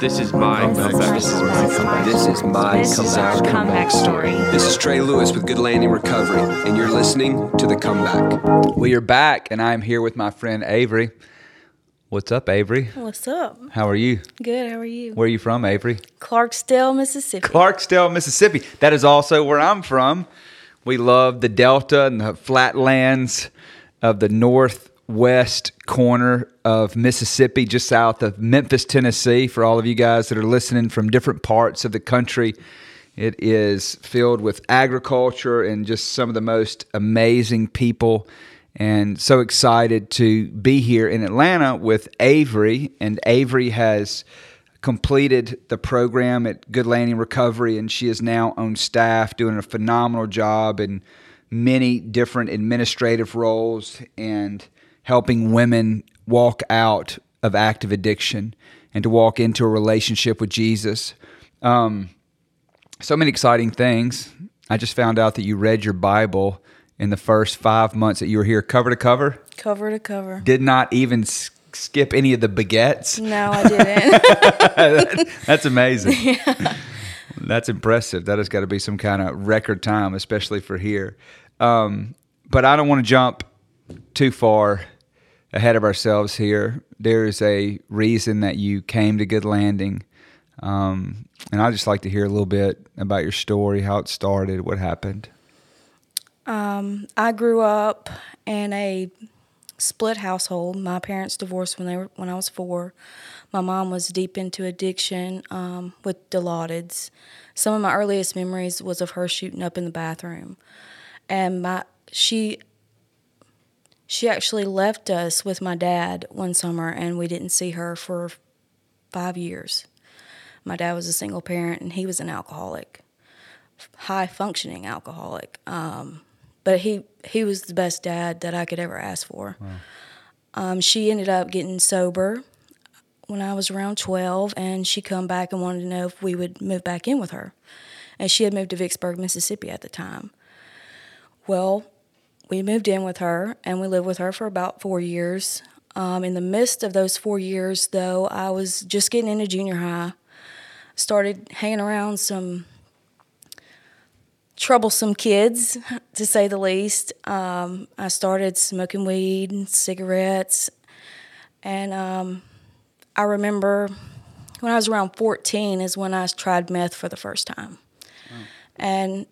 This is my comeback story. This is our comeback story. This is Trey Lewis with Good Landing Recovery, and you're listening to The Comeback. Well, you're back, and I'm here with my friend Avery. What's up, Avery? What's up? How are you? Good, how are you? Where are you from, Avery? Clarksdale, Mississippi. Clarksdale, Mississippi. That is also where I'm from. We love the Delta and the flatlands of the northwest corner of Mississippi, just south of Memphis, Tennessee. For all of you guys that are listening from different parts of the country, it is filled with agriculture and just some of the most amazing people. And so excited to be here in Atlanta with Avery. And Avery has completed the program at Good Landing Recovery, and she is now on staff doing a phenomenal job in many different administrative roles and helping women walk out of active addiction and to walk into a relationship with Jesus. So many exciting things. I just found out that you read your Bible in the first 5 months that you were here, cover to cover? Cover to cover. Did not even skip any of the baguettes? No, I didn't. That's amazing. Yeah. That's impressive. That has got to be some kind of record time, especially for here. But I don't want to jump too far ahead of ourselves here. There is a reason that you came to Good Landing. And I'd just like to hear a little bit about your story, how it started, what happened. I grew up in a split household. My parents divorced when I was 4. My mom was deep into addiction with Dilaudids. Some of my earliest memories was of her shooting up in the bathroom, and she actually left us with my dad one summer, and we didn't see her for 5 years. My dad was a single parent, and he was an alcoholic, high-functioning alcoholic. But he was the best dad that I could ever ask for. Wow. She ended up getting sober when I was around 12, and she come back and wanted to know if we would move back in with her. And she had moved to Vicksburg, Mississippi at the time. Well, we moved in with her, and we lived with her for about 4 years. In the midst of those 4 years, though, I was just getting into junior high, started hanging around some troublesome kids, to say the least. I started smoking weed and cigarettes, and I remember when I was around 14 is when I tried meth for the first time. Wow. And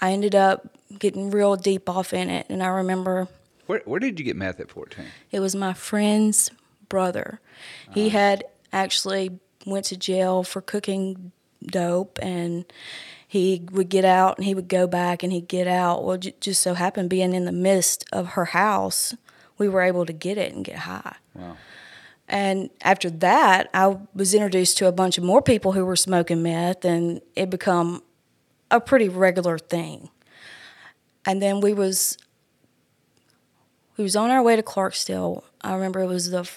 I ended up getting real deep off in it, and I remember... Where did you get meth at 14? It was my friend's brother. Uh-huh. He had actually went to jail for cooking dope, and he would get out, and he would go back, and he'd get out. Well, just so happened, being in the midst of her house, we were able to get it and get high. Wow. And after that, I was introduced to a bunch of more people who were smoking meth, and it become a pretty regular thing. And then we was on our way to Clarksdale. I remember it was the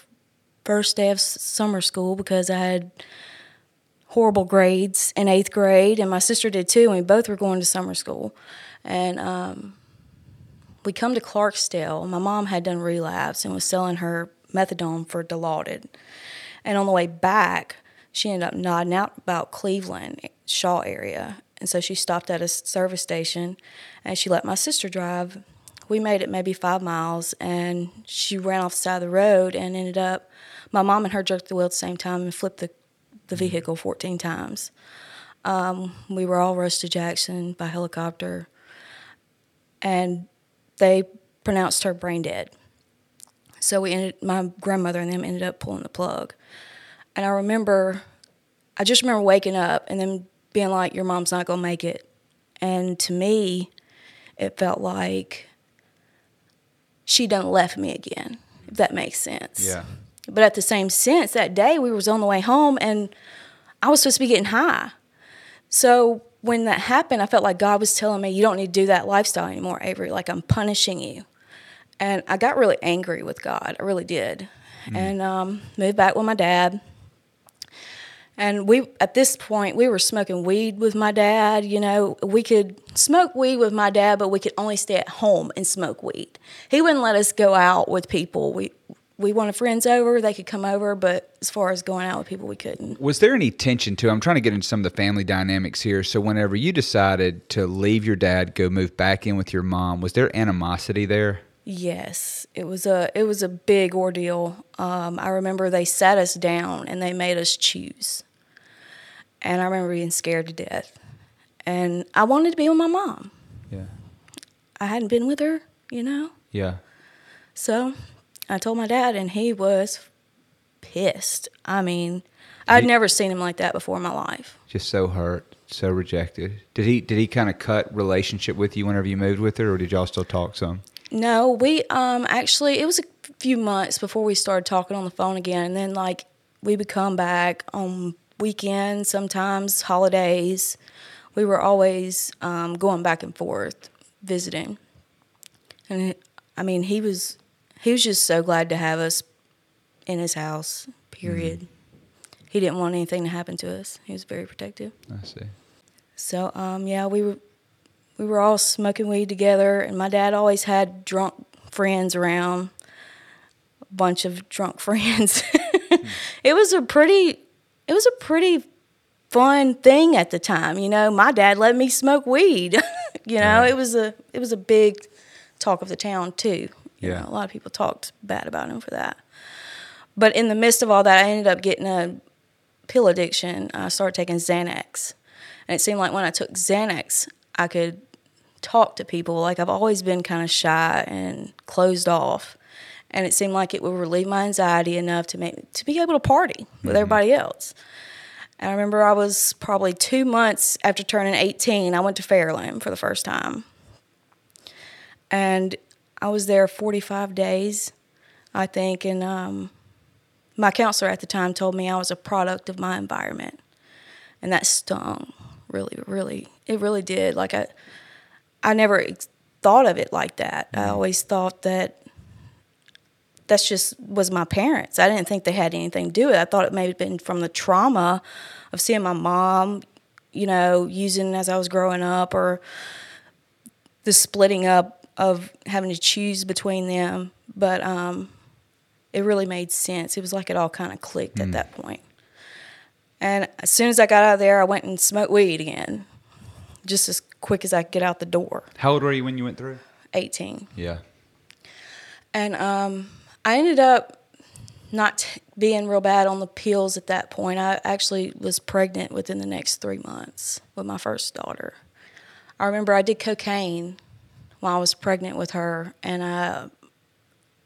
first day of summer school, because I had horrible grades in 8th grade, and my sister did too, and we both were going to summer school. And we come to Clarksdale. My mom had done relapse and was selling her methadone for Dilaudid. And on the way back, she ended up nodding out about Cleveland, Shaw area. And so she stopped at a service station, and she let my sister drive. We made it maybe 5 miles, and she ran off the side of the road and ended up, my mom and her jerked the wheel at the same time and flipped the vehicle 14 times. We were all rushed to Jackson by helicopter, and they pronounced her brain dead. So my grandmother and them ended up pulling the plug. And I just remember waking up and then being like, your mom's not going to make it. And to me, it felt like she done left me again, if that makes sense. Yeah. But at the same sense, that day we was on the way home, and I was supposed to be getting high. So when that happened, I felt like God was telling me, you don't need to do that lifestyle anymore, Avery, like I'm punishing you. And I got really angry with God. I really did. Mm. And moved back with my dad. And at this point, we were smoking weed with my dad. You know, we could smoke weed with my dad, but we could only stay at home and smoke weed. He wouldn't let us go out with people. We we wanted friends over, they could come over, but as far as going out with people, we couldn't. Was there any tension too? I'm trying to get into some of the family dynamics here. So whenever you decided to leave your dad, go move back in with your mom, was there animosity there? Yes, it was a big ordeal. I remember they sat us down and they made us choose. And I remember being scared to death. And I wanted to be with my mom. Yeah. I hadn't been with her, you know? Yeah. So I told my dad, and he was pissed. I mean, I'd never seen him like that before in my life. Just so hurt, so rejected. Did he kind of cut relationship with you whenever you moved with her, or did y'all still talk some? No, we actually, it was a few months before we started talking on the phone again. And then, like, we would come back on weekends, sometimes holidays. We were always going back and forth, visiting. And, I mean, he was just so glad to have us in his house, period. Mm-hmm. He didn't want anything to happen to us. He was very protective. I see. So, yeah, we were all smoking weed together, and my dad always had drunk friends around, a bunch of drunk friends. Mm-hmm. It was a pretty fun thing at the time, you know. My dad let me smoke weed. You know, it was a big talk of the town too. Yeah. You know, a lot of people talked bad about him for that. But in the midst of all that, I ended up getting a pill addiction. I started taking Xanax. And it seemed like when I took Xanax, I could talk to people. Like, I've always been kind of shy and closed off, and it seemed like it would relieve my anxiety enough to make to be able to party with everybody else. And I remember I was probably 2 months after turning 18, I went to Fairland for the first time, and I was there 45 days, I think, and my counselor at the time told me I was a product of my environment, and that stung. Really did. Like, I never thought of it like that. I always thought that that's just was my parents. I didn't think they had anything to do with it. I thought it may have been from the trauma of seeing my mom, you know, using as I was growing up, or the splitting up of having to choose between them. But it really made sense. It was like it all kind of clicked at that point. And as soon as I got out of there, I went and smoked weed again, just as quick as I could get out the door. How old were you when you went through? 18. Yeah. And I ended up not being real bad on the pills at that point. I actually was pregnant within the next 3 months with my first daughter. I remember I did cocaine while I was pregnant with her, and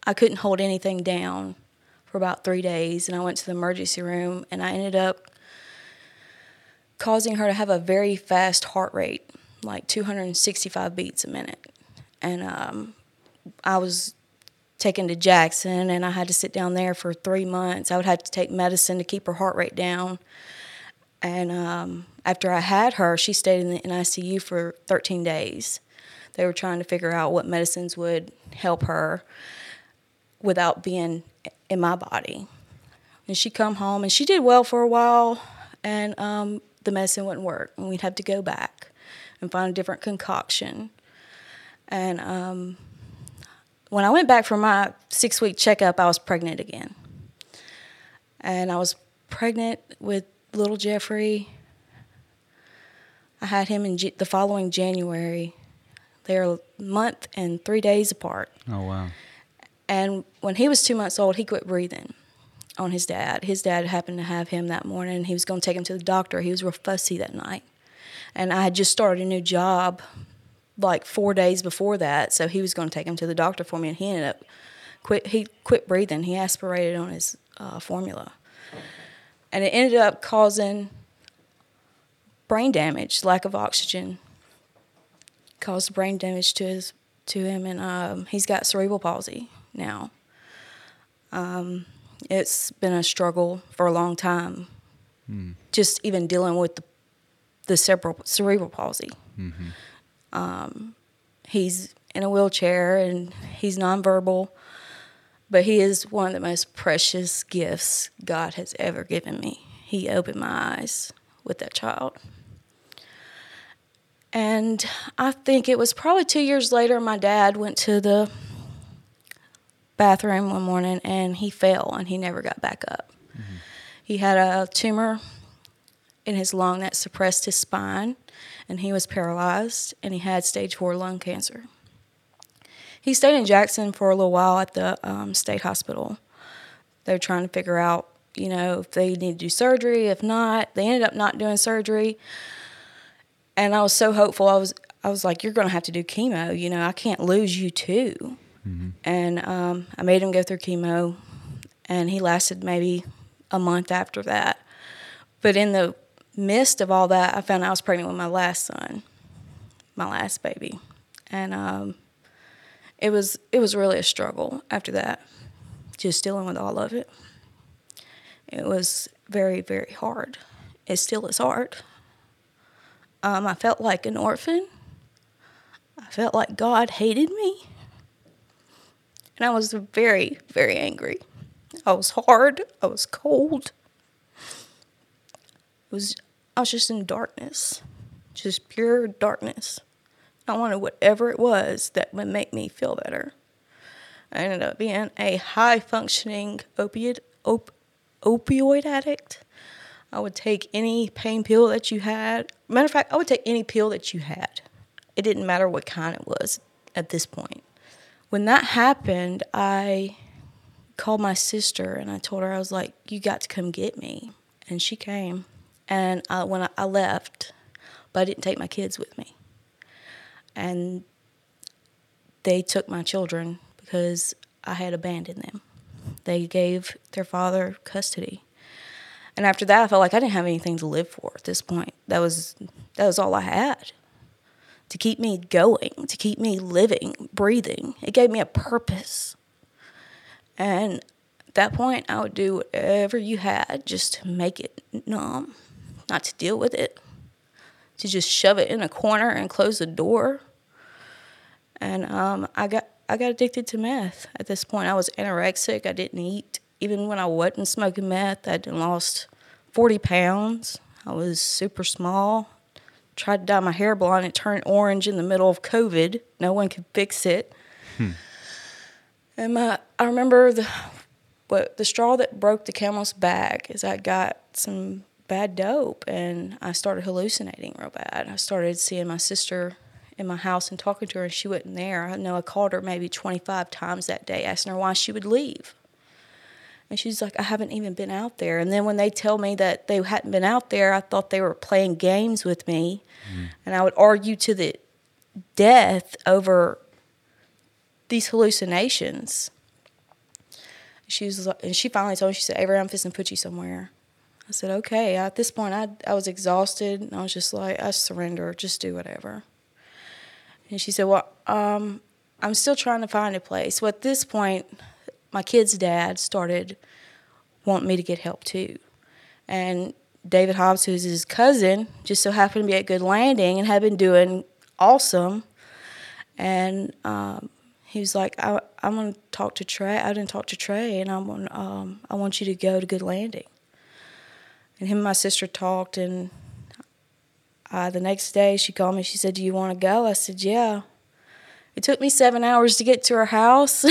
I couldn't hold anything down for about 3 days, and I went to the emergency room, and I ended up causing her to have a very fast heart rate, like 265 beats a minute. And I was taken to Jackson, and I had to sit down there for 3 months. I would have to take medicine to keep her heart rate down. And after I had her, she stayed in the NICU for 13 days. They were trying to figure out what medicines would help her without being in my body. And she come home, and she did well for a while. And the medicine wouldn't work, and we'd have to go back and find a different concoction. And when I went back for my 6-week checkup, I was pregnant again. And I was pregnant with little Jeffrey. I had him in the following January. They're a month and 3 days apart. Oh, wow. And when he was 2 months old, he quit breathing on his dad. His dad happened to have him that morning. He was going to take him to the doctor. He was real fussy that night. And I had just started a new job like 4 days before that, so he was going to take him to the doctor for me, and he ended up quit breathing. He aspirated on his formula. And it ended up causing brain damage, lack of oxygen, caused brain damage to him, and he's got cerebral palsy now. It's been a struggle for a long time, just even dealing with the cerebral palsy. Mm-hmm. He's in a wheelchair, and he's nonverbal, but he is one of the most precious gifts God has ever given me. He opened my eyes with that child. And I think it was probably 2 years later, my dad went to the bathroom one morning, and he fell, and he never got back up. Mm-hmm. He had a tumor in his lung that suppressed his spine, and he was paralyzed, and he had stage 4 lung cancer. He stayed in Jackson for a little while at the state hospital. They were trying to figure out, you know, if they needed to do surgery. If not, they ended up not doing surgery. And I was so hopeful. I was like, you're going to have to do chemo. You know, I can't lose you too. Mm-hmm. And I made him go through chemo, and he lasted maybe a month after that. But in the midst of all that, I found out I was pregnant with my last son, my last baby. And it was really a struggle after that, just dealing with all of it. It was very, very hard. It still is hard. I felt like an orphan. I felt like God hated me. And I was very, very angry. I was hard. I was cold. I was just in darkness, just pure darkness. I wanted whatever it was that would make me feel better. I ended up being a high-functioning opioid addict. I would take any pain pill that you had. Matter of fact, I would take any pill that you had. It didn't matter what kind it was at this point. When that happened, I called my sister, and I told her, I was like, you got to come get me. And she came. And when I left, but I didn't take my kids with me. And they took my children because I had abandoned them. They gave their father custody. And after that, I felt like I didn't have anything to live for at this point. That was all I had to keep me going, to keep me living, breathing. It gave me a purpose. And at that point, I would do whatever you had just to make it numb, not to deal with it, to just shove it in a corner and close the door. And I got addicted to meth at this point. I was anorexic. I didn't eat. Even when I wasn't smoking meth, I'd lost 40 pounds. I was super small. Tried to dye my hair blonde. It turned orange in the middle of COVID. No one could fix it. And I remember the straw that broke the camel's back is I got some bad dope, and I started hallucinating real bad. I started seeing my sister in my house and talking to her, and she wasn't there. I know I called her maybe 25 times that day, asking her why she would leave. And she's like, I haven't even been out there. And then when they tell me that they hadn't been out there, I thought they were playing games with me. Mm-hmm. And I would argue to the death over these hallucinations. She finally told me, she said, Avery, I'm fixing to put you somewhere. I said, okay. At this point, I was exhausted, and I was just like, I surrender. Just do whatever. And she said, well, I'm still trying to find a place. Well, at this point, my kid's dad started wanting me to get help too. And David Hobbs, who's his cousin, just so happened to be at Good Landing and had been doing awesome. And he was like, I'm going to talk to Trey. I didn't talk to Trey, and I want you to go to Good Landing. And him and my sister talked, and the next day she called me. She said, do you want to go? I said, yeah. It took me 7 hours to get to her house.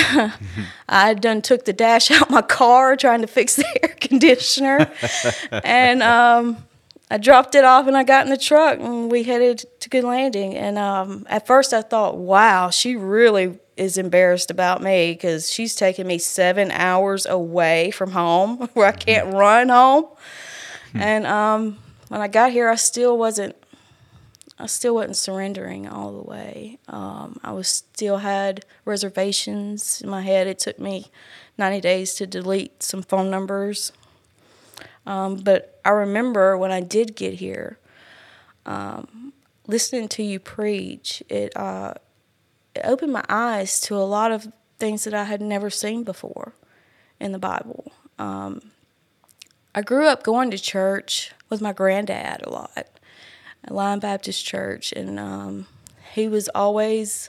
I done took the dash out my car trying to fix the air conditioner. And I dropped it off, and I got in the truck, and we headed to Good Landing. And at first I thought, wow, she really is embarrassed about me because she's taking me 7 hours away from home where I can't run home. And when I got here, I still wasn't surrendering all the way. I was still had reservations in my head. It took me 90 days to delete some phone numbers. But I remember when I did get here, listening to you preach, it opened my eyes to a lot of things that I had never seen before in the Bible. I grew up going to church with my granddad a lot, at Lion Baptist Church, and he was always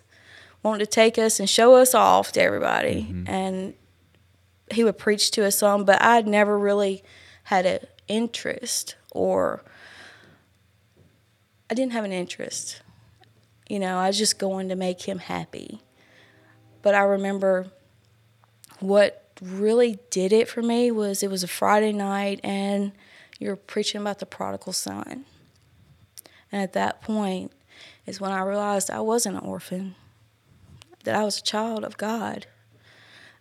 wanting to take us and show us off to everybody, mm-hmm. and he would preach to us some, but I'd never really had an interest, or I didn't have an interest. You know, I was just going to make him happy. But I remember what really did it for me was it was a Friday night and you were preaching about the prodigal son. And at that point is when I realized I wasn't an orphan, that I was a child of God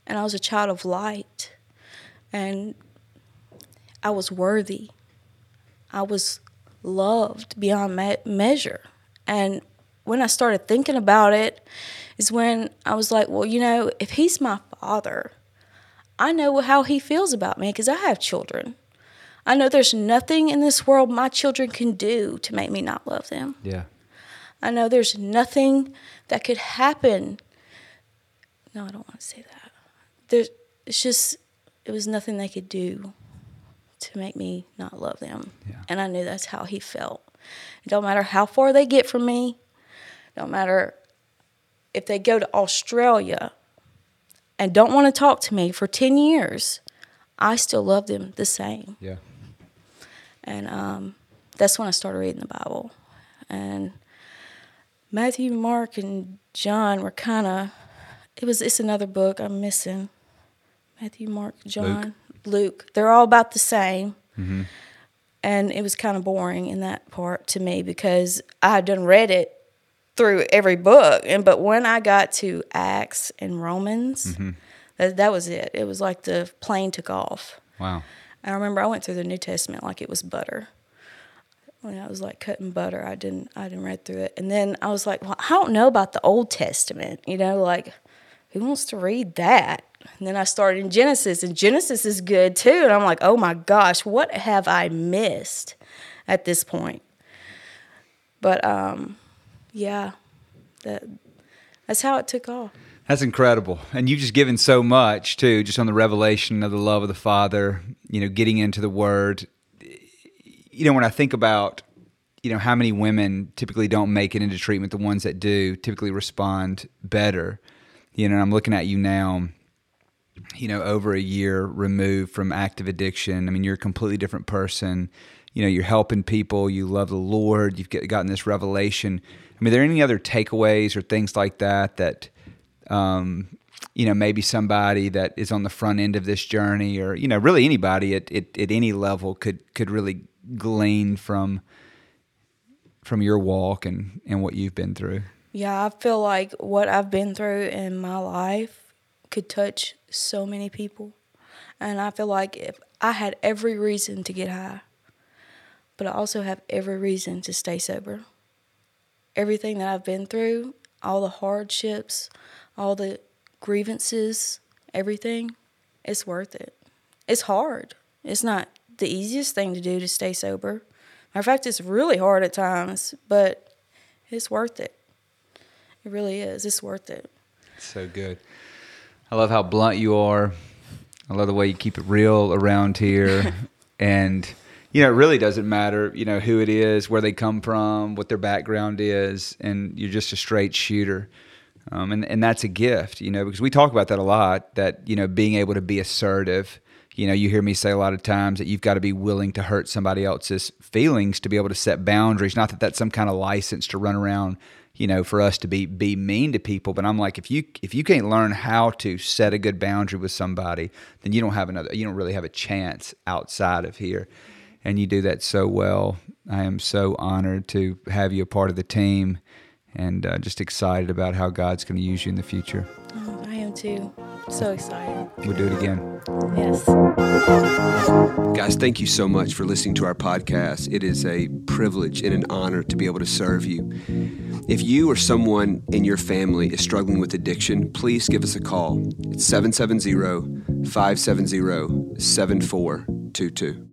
and I was a child of light and I was worthy. I was loved beyond measure. And when I started thinking about it is when I was like, well, you know, if he's my father, I know how he feels about me because I have children. I know there's nothing in this world my children can do to make me not love them. Yeah. I know there's nothing that could happen. No, I don't want to say that. It was nothing they could do to make me not love them. Yeah. And I knew that's how he felt. It don't matter how far they get from me. It don't matter if they go to Australia and don't want to talk to me for 10 years. I still love them the same. Yeah. And that's when I started reading the Bible. And Matthew, Mark, and John were kind of, it's another book I'm missing. Matthew, Mark, John, Luke. They're all about the same. Mm-hmm. And it was kind of boring in that part to me because I had done read it through every book. But when I got to Acts and Romans, mm-hmm. that was it. It was like the plane took off. Wow. I remember I went through the New Testament like it was butter. When I was like cutting butter, I didn't read through it. And then I was like, well, I don't know about the Old Testament, you know, like who wants to read that? And then I started in Genesis, and Genesis is good too. And I'm like, oh my gosh, what have I missed at this point? But yeah, that's how it took off. That's incredible. And you've just given so much too, just on the revelation of the love of the Father, you know, getting into the Word. You know, when I think about, you know, how many women typically don't make it into treatment, the ones that do typically respond better. You know, and I'm looking at you now, you know, over a year removed from active addiction. I mean, you're a completely different person. You know, you're helping people. You love the Lord. You've gotten this revelation. I mean, are there any other takeaways or things like that, you know, maybe somebody that is on the front end of this journey or, you know, really anybody at any level could really glean from your walk and what you've been through? Yeah, I feel like what I've been through in my life could touch so many people. And I feel like if I had every reason to get high, but I also have every reason to stay sober. Everything that I've been through, all the hardships, all the grievances, everything, it's worth it. It's hard. It's not the easiest thing to do to stay sober. Matter of fact, it's really hard at times, but it's worth it. It really is. It's worth it. So good. I love how blunt you are. I love the way you keep it real around here. And, you know, it really doesn't matter, you know, who it is, where they come from, what their background is, and you're just a straight shooter. And that's a gift, you know, because we talk about that a lot, that, you know, being able to be assertive. You know, you hear me say a lot of times that you've got to be willing to hurt somebody else's feelings to be able to set boundaries. Not that that's some kind of license to run around, you know, for us to be mean to people. But I'm like, if you can't learn how to set a good boundary with somebody, then you don't really have a chance outside of here. And you do that so well. I am so honored to have you a part of the team and just excited about how God's going to use you in the future. I am too. So excited. We'll do it again. Yes. Guys, thank you so much for listening to our podcast. It is a privilege and an honor to be able to serve you. If you or someone in your family is struggling with addiction, please give us a call. It's 770-570-7422.